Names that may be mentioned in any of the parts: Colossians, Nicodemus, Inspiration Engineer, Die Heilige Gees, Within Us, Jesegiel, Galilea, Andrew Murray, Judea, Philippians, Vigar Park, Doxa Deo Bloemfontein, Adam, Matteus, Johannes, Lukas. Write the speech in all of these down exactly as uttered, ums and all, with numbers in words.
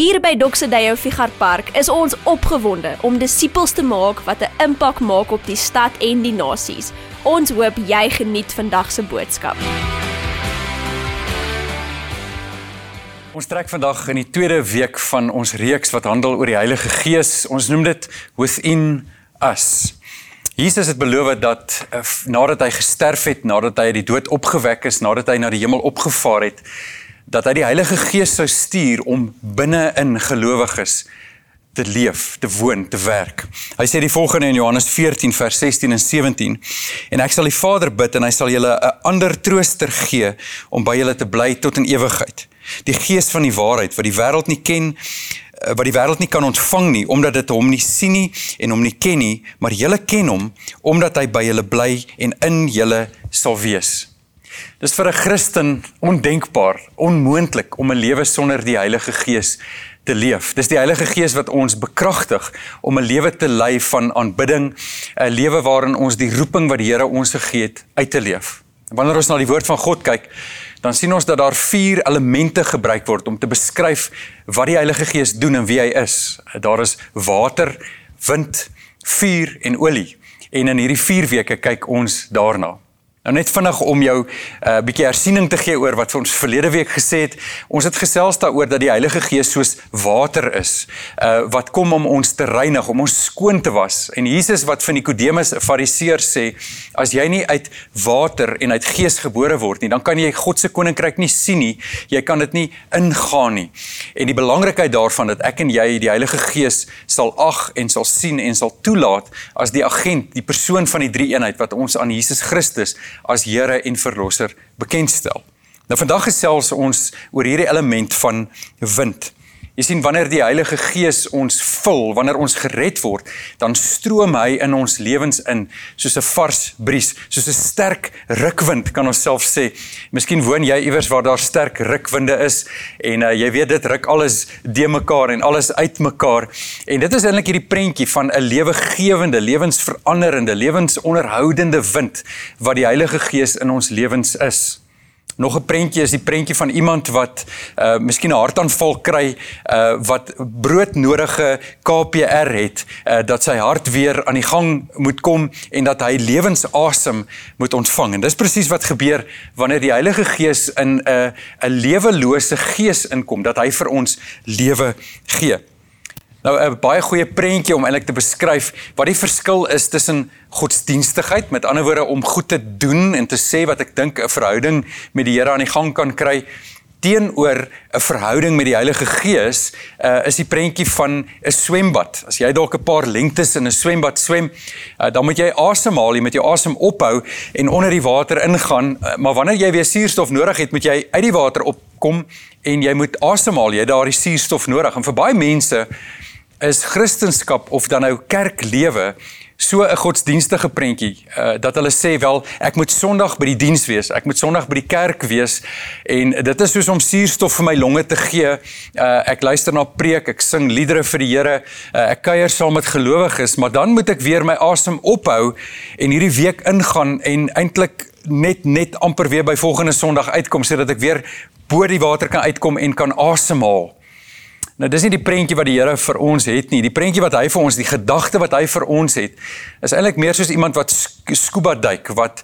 Hier by Doxa Deo Vigar Park is ons opgewonde om disippels te maak wat 'n impak maak op die stad en die nasies. Ons hoop jy geniet vandag se boodskap. Ons trek vandag in die tweede week van ons reeks wat handel oor die Heilige Gees. Ons noem dit Within Us. Jesus het beloof dat nadat hy gesterf het, nadat hy die dood opgewek is, nadat hy na die hemel opgevaar het, dat hy die Heilige Gees sou stuur om binne-in gelowiges te leef, te woon, te werk. Hy sê die volgende in Johannes veertien, vers sestien en sewentien, en ek sal die Vader bid en hy sal julle 'n ander trooster gee om by julle te bly tot in ewigheid. Die Gees van die waarheid, wat die wêreld nie ken, wat die wêreld nie kan ontvang nie, omdat dit hom nie sien nie en hom nie ken nie, maar julle ken hom, omdat hy by julle bly en in julle sal wees. Dis vir 'n Christen ondenkbaar, onmoontlik om 'n lewe sonder die Heilige Gees te leef. Dis die Heilige Gees wat ons bekragtig om 'n lewe te lei van aanbidding, 'n lewe waarin ons die roeping wat die Here ons gegee het uit te leef. Wanneer ons na die woord van God kyk, dan sien ons dat daar vier elemente gebruik word om te beskryf wat die Heilige Gees doen en wie hy is. Daar is water, wind, vuur en olie. En in hierdie vier weke kyk ons daarna. Nou net vinnig om jou 'n uh, bietjie hersiening te gee oor wat ons verlede week gesê het. Ons het gesels daaroor dat die Heilige Gees soos water is, uh, wat kom om ons te reinig, om ons skoon te was. En Jesus wat vir Nicodemus, 'n Fariseer, sê, as jy nie uit water en uit Gees gebore word nie, dan kan jy God se koninkryk nie sien nie, jy kan dit nie ingaan nie. En die belangrikheid daarvan dat ek en jy die Heilige Gees sal ag en sal sien en sal toelaat as die agent, die persoon van die drie eenheid wat ons aan Jesus Christus as Here en Verlosser bekendstel. Nou vandag gesels ons oor hierdie element van wind. Jy sien, wanneer die Heilige Gees ons vul, wanneer ons gered word, dan stroom hy in ons lewens in, soos 'n vars bries, soos 'n sterk rukwind, kan ons self sê. Miskien woon jy iewers waar daar sterk rukwinde is, en uh, jy weet dit ruk alles de mekaar en alles uit mekaar. En dit is eintlik hierdie prentjie van 'n lewegewende, lewensveranderende, lewensonderhoudende wind, wat die Heilige Gees in ons lewens is. Nog 'n prentjie is die prentjie van iemand wat uh, miskien 'n hartaanval kry, uh, wat broodnodige K P R het, uh, dat sy hart weer aan die gang moet kom en dat hy lewensasem moet ontvang. En dis presies wat gebeur wanneer die Heilige Gees in 'n uh, 'n lewelose gees inkom, dat hy vir ons lewe gee. Nou, 'n baie goeie prentjie om eintlik te beskryf wat die verskil is tussen godsdienstigheid, met ander woorde om goed te doen en te sê wat ek dink 'n verhouding met die Here aan die gang kan kry, teenoor 'n verhouding met die Heilige Gees, uh, is die prentjie van 'n swembad. As jy dalk 'n paar lengtes in 'n swembad swem, uh, dan moet jy asemhaal, jy moet jou asem ophou en onder die water ingaan, uh, maar wanneer jy weer suurstof nodig het, moet jy uit die water opkom en jy moet asemhaal, jy het daardie suurstof nodig. En vir baie mense is Christendom of dan nou kerklewe so 'n godsdienstige prentjie, uh, dat hulle sê, wel, ek moet Sondag by die diens wees, ek moet Sondag by die kerk wees, en dit is soos om suurstof vir my longe te gee, uh, ek luister na preek, ek sing liedere vir die Here, uh, ek kuier saam met gelowiges, maar dan moet ek weer my asem ophou, en hierdie week ingaan, en eintlik net, net amper weer by volgende Sondag uitkom, sodat ek weer bo die water kan uitkom en kan asemhaal. Nou, dis nie die prentjie wat die Here vir ons het nie. Die prentjie wat hy vir ons, die gedagte wat hy vir ons het, is eintlik meer soos iemand wat scuba duik, wat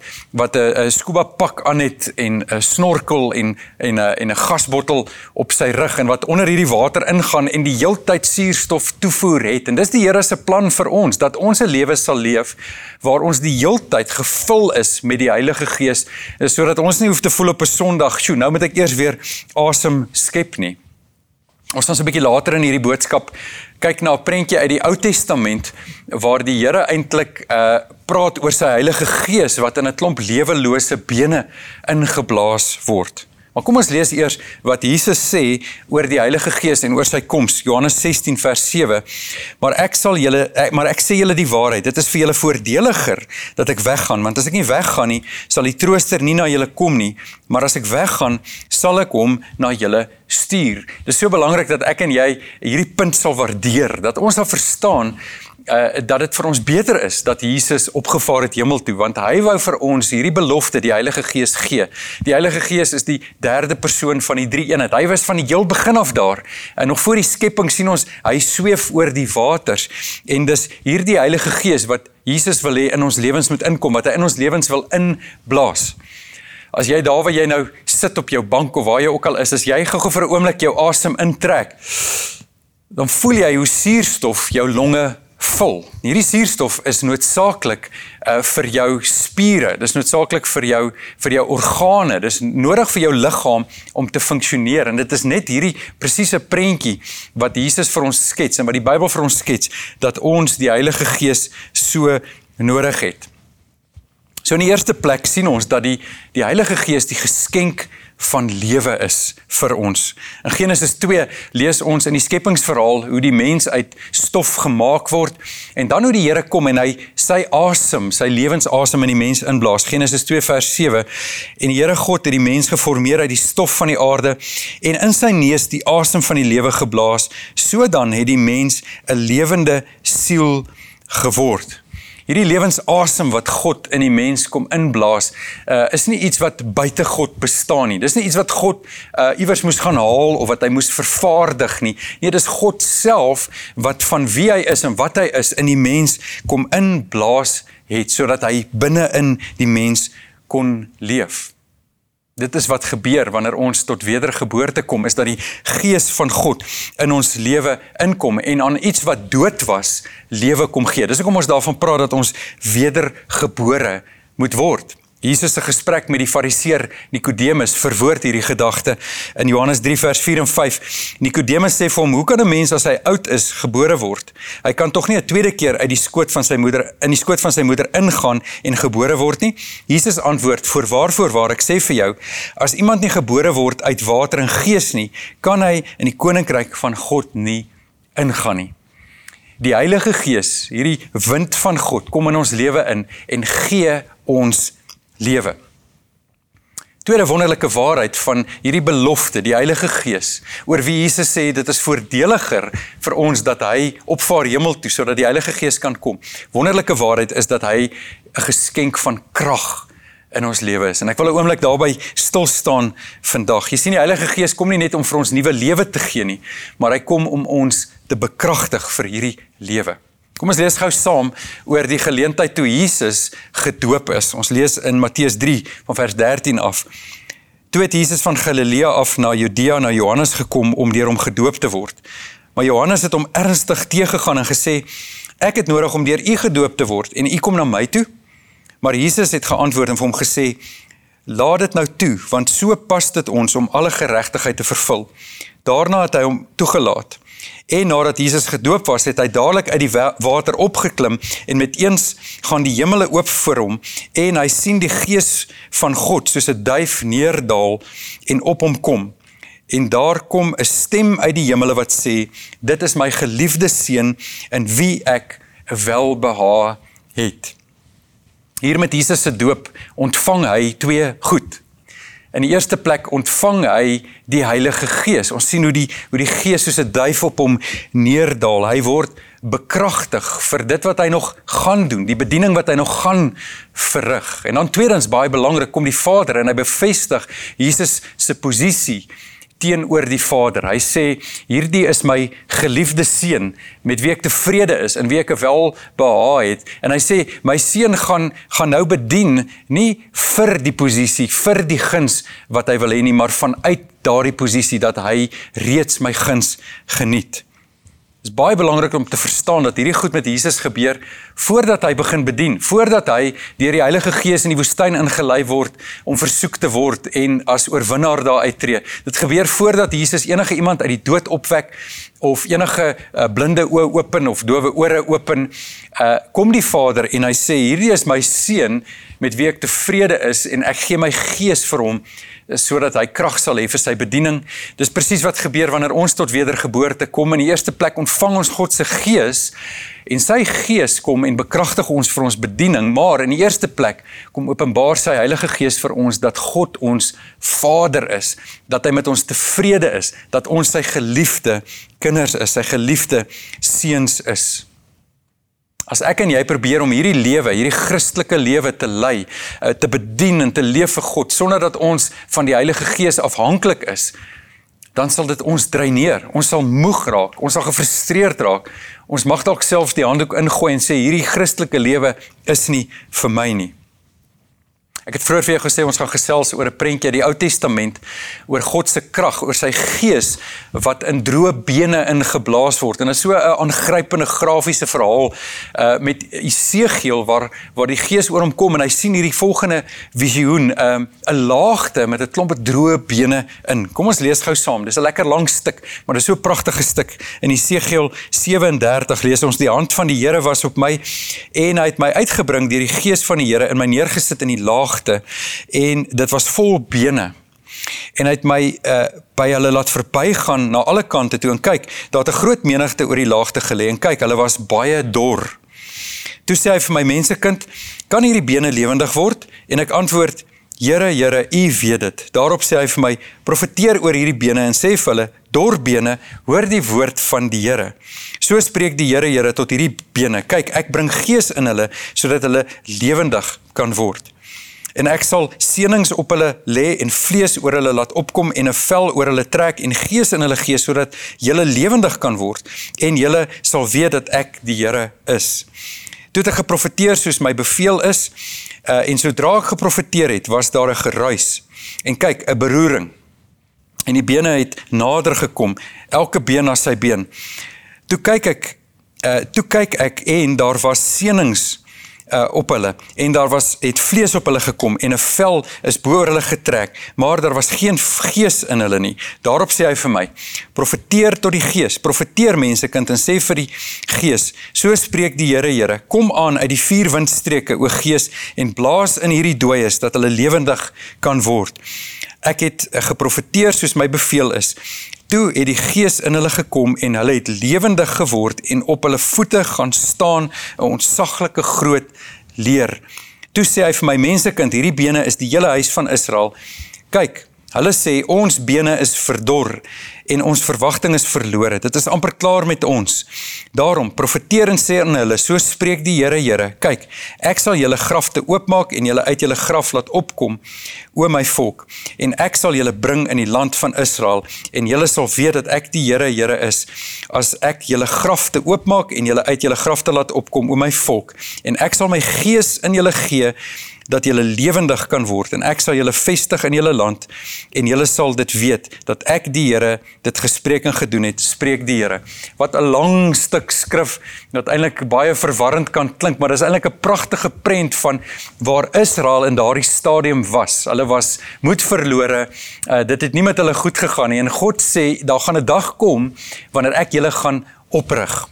'n scuba pak aan het en 'n snorkel en 'n gasbottel op sy rug en wat onder hierdie water ingaan en die heeltyd suurstof toevoer het. En dis die Here se plan vir ons, dat ons 'n lewe sal leef waar ons die heeltyd gevul is met die Heilige Gees, sodat ons nie hoef te voel op 'n Sondag, "Sjoe, nou moet ek eers weer asem skep nie." Ons gaan so 'n bietjie later in hierdie boodskap kyk na 'n prentjie uit die Ou Testament waar die Here eintlik uh, praat oor sy Heilige Gees wat in 'n klomp lewelose bene ingeblaas word. Maar kom ons lees eers wat Jesus sê oor die Heilige Gees en oor sy koms. Johannes sestien vers sewe. Maar ek sal julle ek, maar ek sê julle die waarheid. Dit is vir julle voordeliger dat ek weggaan, want as ek nie weggaan nie, sal die Trooster nie na julle kom nie, maar as ek weggaan, sal ek hom na julle stuur. Dit is so belangrik dat ek en jy hierdie punt sal waardeer, dat ons sal verstaan uh, dat het vir ons beter is dat Jesus opgevaar het hemel toe, want hy wou vir ons hierdie belofte, die Heilige Gees gee. Die Heilige Gees is die derde persoon van die drie eenheid. Hy was van die heel begin af daar, en nog voor die skepping sien ons, hy sweef oor die waters, en dis hier die Heilige Gees wat Jesus wil hê in ons lewens moet inkom, wat hy in ons lewens wil inblaas. As jy daar waar jy nou sit op jou bank, of waar jy ook al is, as jy gou vir 'n oomblik jou asem intrek, dan voel jy hoe suurstof jou longe vol. Hierdie suurstof is noodsaaklik uh, vir jou spiere, dis noodsaaklik vir jou, vir jou organe, dis nodig vir jou liggaam om te funksioneer, en dit is net hierdie presiese prentjie wat Jesus vir ons skets, en wat die Bybel vir ons skets, dat ons die Heilige Gees so nodig het. So in die eerste plek sien ons dat die, die Heilige Gees die geskenk van lewe is vir ons. In Genesis twee lees ons in die skepingsverhaal hoe die mens uit stof gemaak word, en dan hoe die Here kom en hy sy asem, sy lewensasem in die mens inblaas. Genesis twee vers sewe, en die Here God het die mens geformeer uit die stof van die aarde, en in sy neus die asem van die lewe geblaas, so dan het die mens 'n lewende siel geword. Hierdie lewensasem wat God in die mens kom inblaas, uh, is nie iets wat buite God bestaan nie. Dis nie iets wat God uh, iewers moes gaan haal, of wat hy moes vervaardig nie. Nee, dis God self wat van wie hy is en wat hy is in die mens kom inblaas het, sodat hy binne in die mens kon leef. Dit is wat gebeur wanneer ons tot wedergeboorte kom, is dat die Gees van God in ons lewe inkom en aan iets wat dood was, lewe kom gee. Dis hoekom ons daarvan praat dat ons wedergebore moet word. Jesus se gesprek met die fariseer Nicodemus verwoord hierdie gedagte in Johannes drie vers vier en vyf. Nicodemus sê vir hom, hoe kan 'n mens as hy oud is gebore word? Hy kan tog nie 'n tweede keer uit die skoot van sy moeder in die skoot van sy moeder ingaan en gebore word nie? Jesus antwoord, voorwaar, voorwaar, ek sê vir jou, as iemand nie gebore word uit water en gees nie, kan hy in die koninkryk van God nie ingaan nie. Die Heilige Gees, hierdie wind van God, kom in ons lewe in en gee ons lewe. Tweede wonderlike waarheid van hierdie belofte, die Heilige Gees, oor wie Jesus sê, dit is voordeliger vir ons dat hy opvaar hemel toe, sodat die Heilige Gees kan kom. Wonderlike waarheid is dat hy 'n geskenk van krag in ons lewe is. En ek wil 'n oomblik daarby stilstaan vandag. Jy sien, die Heilige Gees kom nie net om vir ons nuwe lewe te gee nie, maar hy kom om ons te bekragtig vir hierdie lewe. Kom ons lees gou saam oor die geleentheid toe Jesus gedoop is. Ons lees in Matteus drie, van vers dertien af. Toe het Jesus van Galilea af na Judea, na Johannes gekom om deur hom gedoop te word. Maar Johannes het hom ernstig teëgegaan en gesê, ek het nodig om deur u gedoop te word en u kom na my toe. Maar Jesus het geantwoord en vir hom gesê, laat dit nou toe, want so pas dit ons om alle geregtigheid te vervul. Daarna het hy hom toegelaat. En nadat Jesus gedoop was, het hy dadelik uit die water opgeklim en met eens gaan die hemele oop vir hom en hy sien die Gees van God soos 'n duif neerdal en op hom kom. En daar kom 'n stem uit die hemele wat sê, dit is my geliefde seun in wie ek welbehae het. Hier met Jesus se doop ontvang hy twee goed. In die eerste plek ontvang hy die Heilige Gees. Ons sien hoe die, hoe die Gees soos 'n duif op hom neerdal. Hy word bekragtig vir dit wat hy nog gaan doen, die bediening wat hy nog gaan verrig. En dan tweedens, baie belangrik, kom die Vader en hy bevestig Jesus se posisie teenoor die Vader. Hy sê, hierdie is my geliefde seun, met wie ek tevrede is en wie ek welbehae het. En hy sê, my seun gaan, gaan nou bedien, nie vir die posisie, vir die guns wat hy wil hê nie, maar vanuit daardie posisie dat hy reeds my guns geniet. Dit is baie belangrik om te verstaan dat hierdie goed met Jesus gebeur voordat hy begin bedien, voordat hy deur die Heilige Gees in die woestyn ingelei word om versoek te word en as oorwinnaar daar uittreë. Dit gebeur voordat Jesus enige iemand uit die dood opwek of enige uh, blinde oë open of dowe ore open. Uh, kom die Vader en hy sê, hierdie is my seun met wie ek tevrede is en ek gee my gees vir hom, sodat hy krag sal hê vir sy bediening. Dis presies wat gebeur wanneer ons tot wedergeboorte kom. In die eerste plek ontvang ons God se Gees, en sy Gees kom en bekragtig ons vir ons bediening, maar in die eerste plek kom openbaar sy Heilige Gees vir ons dat God ons Vader is, dat hy met ons tevrede is, dat ons sy geliefde kinders is, sy geliefde seuns is. As ek en jy probeer om hierdie lewe, hierdie Christelike lewe te lei, te bedien en te leef vir God, sonder dat ons van die Heilige Gees afhanklik is, dan sal dit ons dreineer, ons sal moeg raak, ons sal gefrustreerd raak, ons mag dalk self die handdoek ingooi en sê, hierdie Christelike lewe is nie vir my nie. Ek het vroeër vir jou gesê, ons gaan gesels oor 'n prentjie, die Ou Testament, oor God se krag, oor sy gees, wat in droë bene ingeblaas word. En dit is so 'n aangrypende grafiese verhaal uh, met Jesegiel, waar, waar die gees oor hom kom, en hy sien hierdie volgende visioen, 'n um, laagte met 'n klomp droë bene in. Kom ons lees gou saam, dis 'n lekker lang stuk, maar dis so 'n pragtige stuk. In Jesegiel sewe en dertig lees ons, die hand van die Here was op my, en hy het my uitgebring deur die gees van die Here, en my neergesit in die laag, en dit was vol bene, en hy het my uh, by hulle laat verbygaan na alle kante toe, en kyk, daar het 'n groot menigte oor die laagte gelê, en kyk, hulle was baie dor. Toe sê hy vir my, mensekind, kan hierdie bene lewendig word? En ek antwoord, Here, Here, U weet dit. Daarop sê hy vir my, profeteer oor hierdie bene, en sê vir hulle, dor bene, hoor die woord van die Here. So spreek die Here, Here, tot hierdie bene, kyk, ek bring gees in hulle, sodat hulle lewendig kan word. En ek sal senings op hulle lê en vlees oor hulle laat opkom en 'n vel oor hulle trek en gees in hulle gee sodat julle lewendig kan word en julle sal weet dat ek die Here is. Toe het ek geprofeteer soos my beveel is uh, en sodra ek geprofeteer het, was daar 'n geruis. En kyk, 'n beroering. En die bene het nader gekom, elke been na sy been. Toe kyk ek, uh, toe kyk ek en daar was senings Uh, op hulle, en daar was, het vlees op hulle gekom, en 'n vel is boor hulle getrek, maar daar was geen gees in hulle nie. Daarop sê hy vir my, profeteer tot die gees, profeteer mensekind, en sê vir die gees, so spreek die Here, Here, kom aan uit die vier windstreke, o gees, en blaas in hierdie dooies, dat hulle lewendig kan word. Ek het geprofeteer soos my beveel is, toe het die gees in hulle gekom en hulle het lewendig geword en op hulle voete gaan staan, 'n ontsaglike groot leer. Toe sê hy vir my, mensekind, hierdie bene is die hele huis van Israel. Kyk, hulle sê, ons bene is verdor en ons verwagting is verlore. Dit is amper klaar met ons. Daarom, profeteer en sê aan hulle, so spreek die Here, Here, kyk, ek sal julle grafte oopmaak en julle uit julle graf laat opkom, o my volk, en ek sal julle bring in die land van Israel, en julle sal weet dat ek die Here, Here is, as ek julle grafte oopmaak en julle uit julle grafte laat opkom, o my volk, en ek sal my gees in julle gee, dat julle lewendig kan word, en ek sal julle vestig in julle land, en julle sal dit weet, dat ek die Here dit gesprek en gedoen het, spreek die Here. Wat 'n lang stuk skrif, wat eintlik baie verwarrend kan klink, maar dis eintlik 'n pragtige prent van waar Israel in daardie stadium was. Hulle was moed verlore, uh, dit het nie met hulle goed gegaan nie, en God sê, daar gaan 'n dag kom, wanneer ek julle gaan oprig.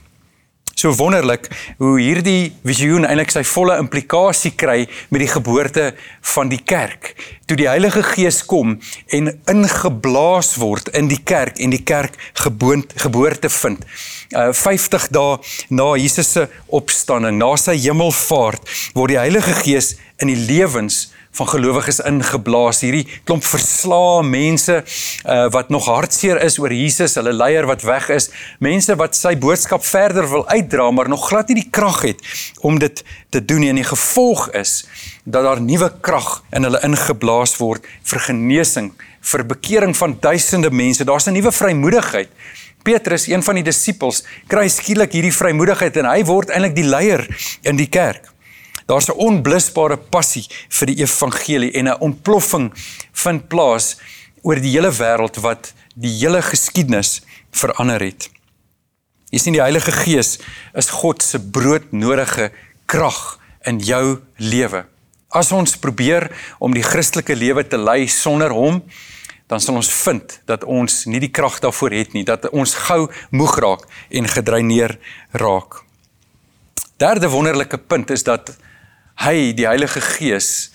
So wonderlik, hoe hierdie visioen eintlik sy volle implikasie kry met die geboorte van die kerk. Toe die Heilige Gees kom en ingeblaas word in die kerk en die kerk geboont, geboorte vind. Uh, vyftig dae na Jesus se opstanding, na sy hemelvaart, word die Heilige Gees in die lewens van gelowiges ingeblaas, hierdie klomp verslae mense uh, wat nog hartseer is oor Jesus, hulle leier wat weg is, mense wat sy boodskap verder wil uitdra, maar nog glad nie die krag het om dit te doen, en die gevolg is dat daar nuwe krag in hulle ingeblaas word vir genesing, vir bekering van duisende mense, daar's 'n nuwe vrymoedigheid. Petrus, een van die disippels, kry skielik hierdie vrymoedigheid en hy word eintlik die leier in die kerk. Daar's 'n onblusbare passie vir die evangelie en 'n ontploffing vind plaas oor die hele wêreld wat die hele geskiedenis verander het. Jy sien, die Heilige Gees is God se broodnodige krag in jou lewe. As ons probeer om die Christelike lewe te lei sonder hom, dan sal ons vind dat ons nie die krag daarvoor het nie, dat ons gou moeg raak en gedreineer raak. Derde wonderlike punt is dat hy, die Heilige Gees,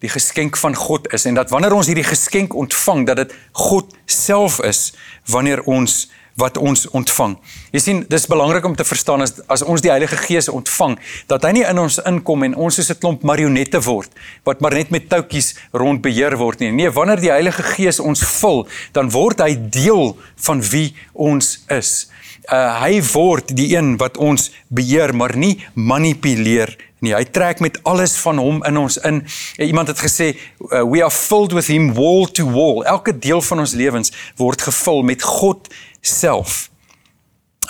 die geskenk van God is, en dat wanneer ons hierdie geskenk ontvang, dat dit God self is, wanneer ons wat ons ontvang. Jy sien, dis belangrik om te verstaan, as, as ons die Heilige Gees ontvang, dat hy nie in ons inkom en ons soos 'n klomp marionette word, wat maar net met toukies rond beheer word nie. Nee, wanneer die Heilige Gees ons vul, dan word hy deel van wie ons is. Uh, hy word die een wat ons beheer, maar nie manipuleer nie. Hy trek met alles van hom in ons in. Iemand het gesê, uh, we are filled with him wall to wall. Elke deel van ons lewens word gevul met God self.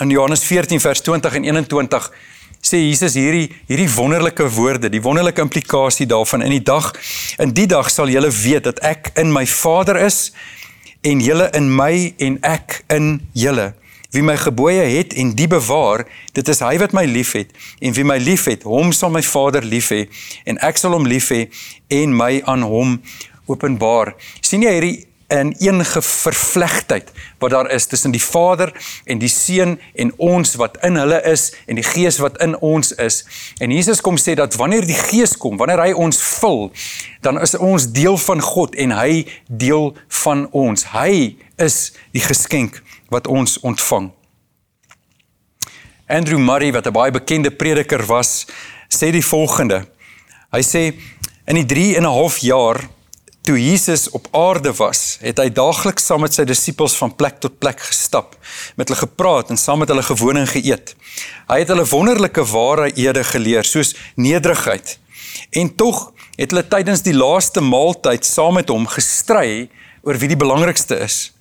In Johannes veertien vers twintig en eenentwintig sê Jesus hierdie, hierdie wonderlike woorde, die wonderlike implikasie daarvan. In die dag, in die dag sal julle weet dat ek in my Vader is en julle in my en ek in julle. Wie my gebooie het en die bewaar, dit is hy wat my lief het, en wie my lief het, hom sal my Vader lief hê, en ek sal hom lief hê, en my aan hom openbaar. Sien jy hierdie in een vervlegtheid wat daar is, tussen die Vader en die Seun en ons wat in hulle is, en die Gees wat in ons is. En Jesus kom sê dat wanneer die Gees kom, wanneer hy ons vul, dan is ons deel van God, en hy deel van ons. Hy is die geskenk wat ons ontvang. Andrew Murray, wat 'n baie bekende prediker was, sê die volgende. Hy sê, in die drie en een half jaar, toe Jesus op aarde was, het hy daagliks saam met sy disippels van plek tot plek gestap, met hulle gepraat en saam met hulle gewoon en geëet. Hy het hulle wonderlike waarhede geleer, soos nederigheid. En tog het hulle tydens die laaste maaltyd saam met hom gestry oor wie die belangrikste is.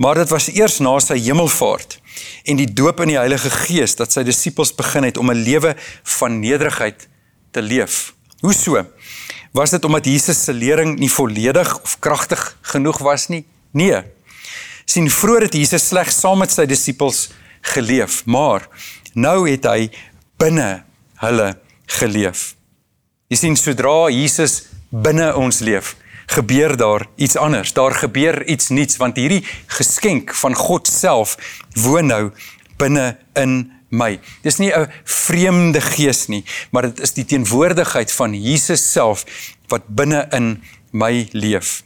Maar dit was eers na sy hemelvaart en die doop in die Heilige Gees dat sy disippels begin het om 'n lewe van nederigheid te leef. Hoe so? Was dit omdat Jesus se lering nie volledig of kragtig genoeg was nie? Nee. Sien, vroeër het Jesus slegs saam met sy disippels geleef, maar nou het hy binne hulle geleef. Jy sien, sodra Jesus binne ons leef, gebeur daar iets anders, daar gebeur iets niets, want hierdie geskenk van God self woon nou binne in my. Dit is nie 'n vreemde gees nie, maar dit is die teenwoordigheid van Jesus self wat binne in my leef.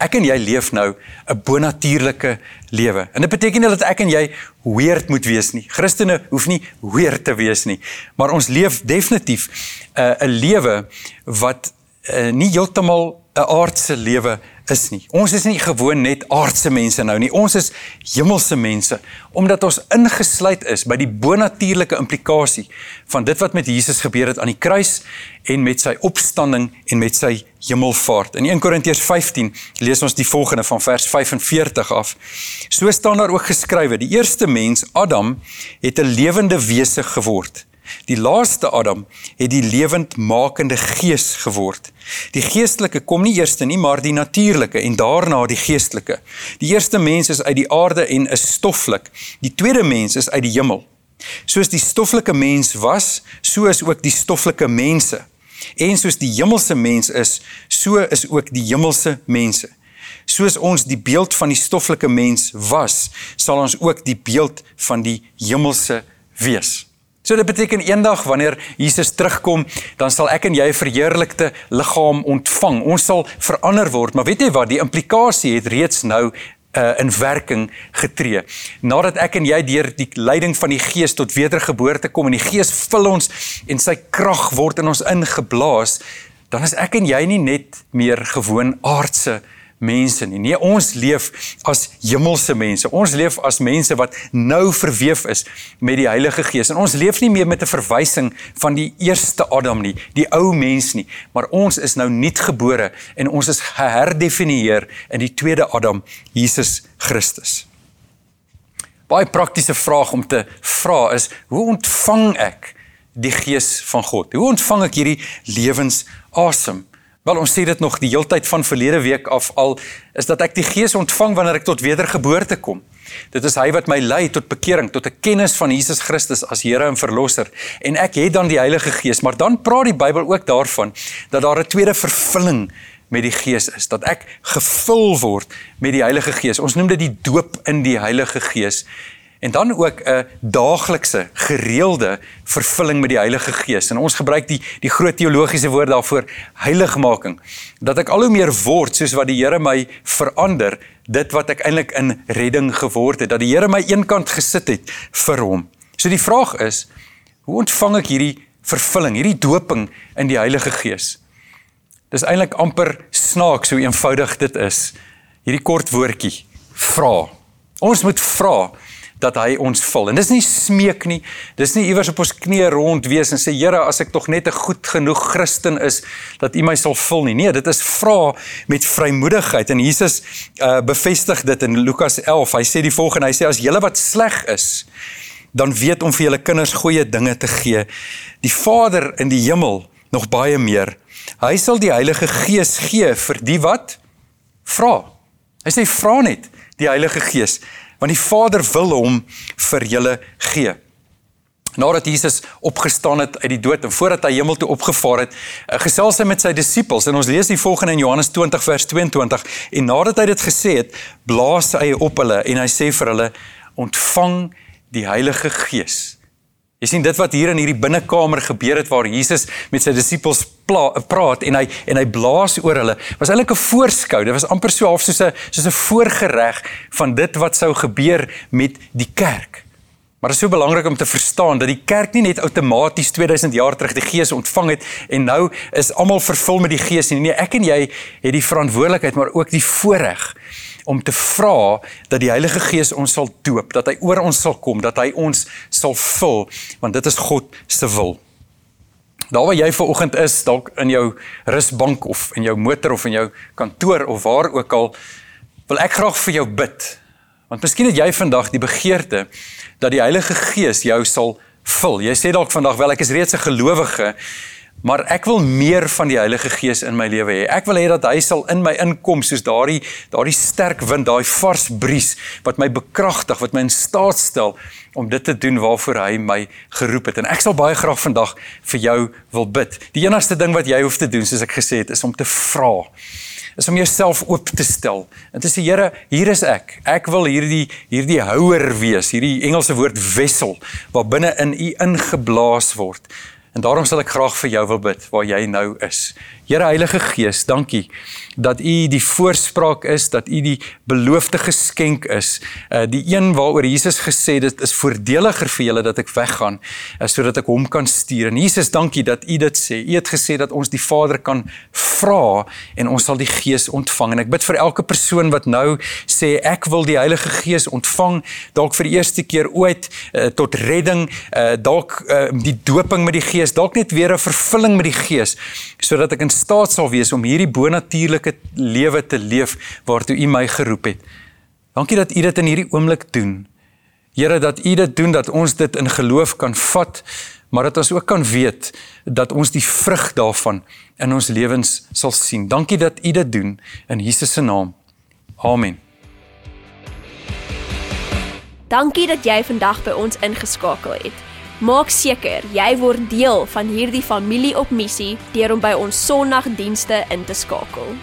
Ek en jy leef nou 'n bonatuurlike lewe. En dit beteken nie dat ek en jy weird moet wees nie. Christene hoef nie weird te wees nie, maar ons leef definitief 'n uh, lewe wat Uh, nie heeltemal 'n aardse lewe is nie. Ons is nie gewoon net aardse mense nou nie, ons is hemelse mense, omdat ons ingesluit is by die bonatuurlike implikasie van dit wat met Jesus gebeur het aan die kruis en met sy opstanding en met sy hemelvaart. In Eerste Korintiërs vyftien lees ons die volgende van vers vyfenveertig af. So staan daar ook geskrywe, die eerste mens, Adam, het 'n lewende wese geword. Die laaste Adam het die lewendmakende gees geword. Die geestelike kom nie eerste nie, maar die natuurlike en daarna die geestelike. Die eerste mens is uit die aarde en is stoflik. Die tweede mens is uit die hemel. Soos die stoflike mens was, so is ook die stoflike mense. En soos die hemelse mens is, so is ook die hemelse mense. Soos ons die beeld van die stoflike mens was, sal ons ook die beeld van die hemelse wees. So dit beteken eendag wanneer Jesus terugkom, dan sal ek en jy 'n verheerlikte liggaam ontvang. Ons sal verander word, maar weet jy wat, die implikasie het reeds nou uh, in werking getree. Nadat ek en jy deur die leiding van die Gees tot wedergeboorte kom en die Gees vul ons en sy krag word in ons ingeblaas, dan is ek en jy nie net meer gewoon aardse mense nie. Nee, ons leef as hemelse mense. Ons leef as mense wat nou verweef is met die Heilige Gees. En ons leef nie meer met 'n verwysing van die eerste Adam nie, die ou mens nie, maar ons is nou nuutgebore en ons is geherdefinieer in die tweede Adam, Jesus Christus. Baie praktiese vraag om te vra is, hoe ontvang ek die Gees van God? Hoe ontvang ek hierdie lewensasem? Wel, ons sê dit nog die heeltyd van verlede week af al, is dat ek die Gees ontvang wanneer ek tot wedergeboorte kom. Dit is hy wat my lei tot bekering, tot 'n kennis van Jesus Christus as Here en Verlosser. En ek het dan die Heilige Gees, maar dan praat die Bybel ook daarvan, dat daar 'n tweede vervulling met die Gees is, dat ek gevul word met die Heilige Gees. Ons noem dit die doop in die Heilige Gees. En dan ook 'n daaglikse, gereelde vervulling met die Heilige Gees. En ons gebruik die, die groot teologiese woord daarvoor, heiligmaking. Dat ek al hoe meer word, soos wat die Here my verander, dit wat ek eintlik in redding geword het, dat die Here my eenkant gesit het vir hom. So die vraag is, hoe ontvang ek hierdie vervulling, hierdie doping in die Heilige Gees? Dis eintlik amper snaaks hoe eenvoudig dit is. Hierdie kort woordjie, vra. Ons moet vra dat hy ons vul. En dis nie smeek nie, dis nie iewers op ons knieë rond wees en sê, Here, as ek tog net 'n goed genoeg Christen is, dat U my sal vul nie. Nee, dit is vra met vrymoedigheid. En Jesus uh, bevestig dit in Lukas elf. Hy sê die volgende, hy sê, as julle wat sleg is, dan weet om vir julle kinders goeie dinge te gee. Die Vader in die hemel, nog baie meer. Hy sal die Heilige Gees gee vir die wat? Vra. Hy sê, vra net die Heilige Gees, want die Vader wil hom vir julle gee. Nadat Jesus opgestaan het uit die dood en voordat hy hemel toe opgevaar het, gesels hy met sy disippels, en ons lees die volgende in Johannes twintig vers twee en twintig, en nadat hy dit gesê het, blaas hy op hulle en hy sê vir hulle, ontvang die Heilige Gees. Jy sien dit wat hier in hierdie binnekamer gebeur het, waar Jesus met sy disippels praat en hy, en hy blaas oor hulle, was eintlik 'n voorskou, dit was amper so half soos 'n soos 'n voorgereg van dit wat sou gebeur met die kerk. Maar dit is so belangrik om te verstaan, dat die kerk nie net outomaties tweeduisend jaar terug die Gees ontvang het, en nou is almal vervul met die Gees nie. Nee, ek en jy het die verantwoordelikheid, maar ook die voorreg, om te vra dat die Heilige Gees ons sal doop, dat hy oor ons sal kom, dat hy ons sal vul, want dit is God se wil. Daar waar jy vanoggend is, dalk in jou rusbank of in jou motor of in jou kantoor of waar ook al, wil ek graag vir jou bid. Want miskien het jy vandag die begeerte dat die Heilige Gees jou sal vul. Jy sê dalk vandag, wel ek is reeds 'n gelowige, maar ek wil meer van die Heilige Gees in my lewe hê. Ek wil hê dat hy sal in my inkom, soos daardie, daardie sterk wind, daai vars bries, wat my bekragtig, wat my in staat stel, om dit te doen waarvoor hy my geroep het. En ek sal baie graag vandag vir jou wil bid. Die enigste ding wat jy hoef te doen, soos ek gesê het, is om te vra, is om jouself oop te stel. En te sê, Here, hier is ek. Ek wil hierdie, hierdie houer wees, hierdie Engelse woord wessel, wat binne in u ingeblaas word. En daarom sal ek graag vir jou wil bid, waar jy nou is. Here Heilige Gees, dankie, dat u die voorspraak is, dat u die beloofde geskenk is, die een waaroor Jesus gesê, dit is voordeliger vir julle dat ek weggaan, sodat ek hom kan stuur. En Jesus, dankie dat u dit sê. U het gesê dat ons die Vader kan vra, en ons sal die Gees ontvang. En ek bid vir elke persoon wat nou sê, ek wil die Heilige Gees ontvang, dalk vir die eerste keer ooit, tot redding, dalk die doping met die Gees, is dalk net weer 'n vervulling met die Gees, sodat ek in staat sal wees om hierdie bonatuurlike lewe te leef, waartoe U my geroep het. Dankie dat U dit in hierdie oomblik doen. Here, dat U dit doen, dat ons dit in geloof kan vat, maar dat ons ook kan weet, dat ons die vrug daarvan in ons lewens sal sien. Dankie dat U dit doen, in Jesus se naam. Amen. Dankie dat jy vandag by ons ingeskakel het. Maak seker, jy word deel van hierdie familie op missie deur om by ons Sondagdienste in te skakel.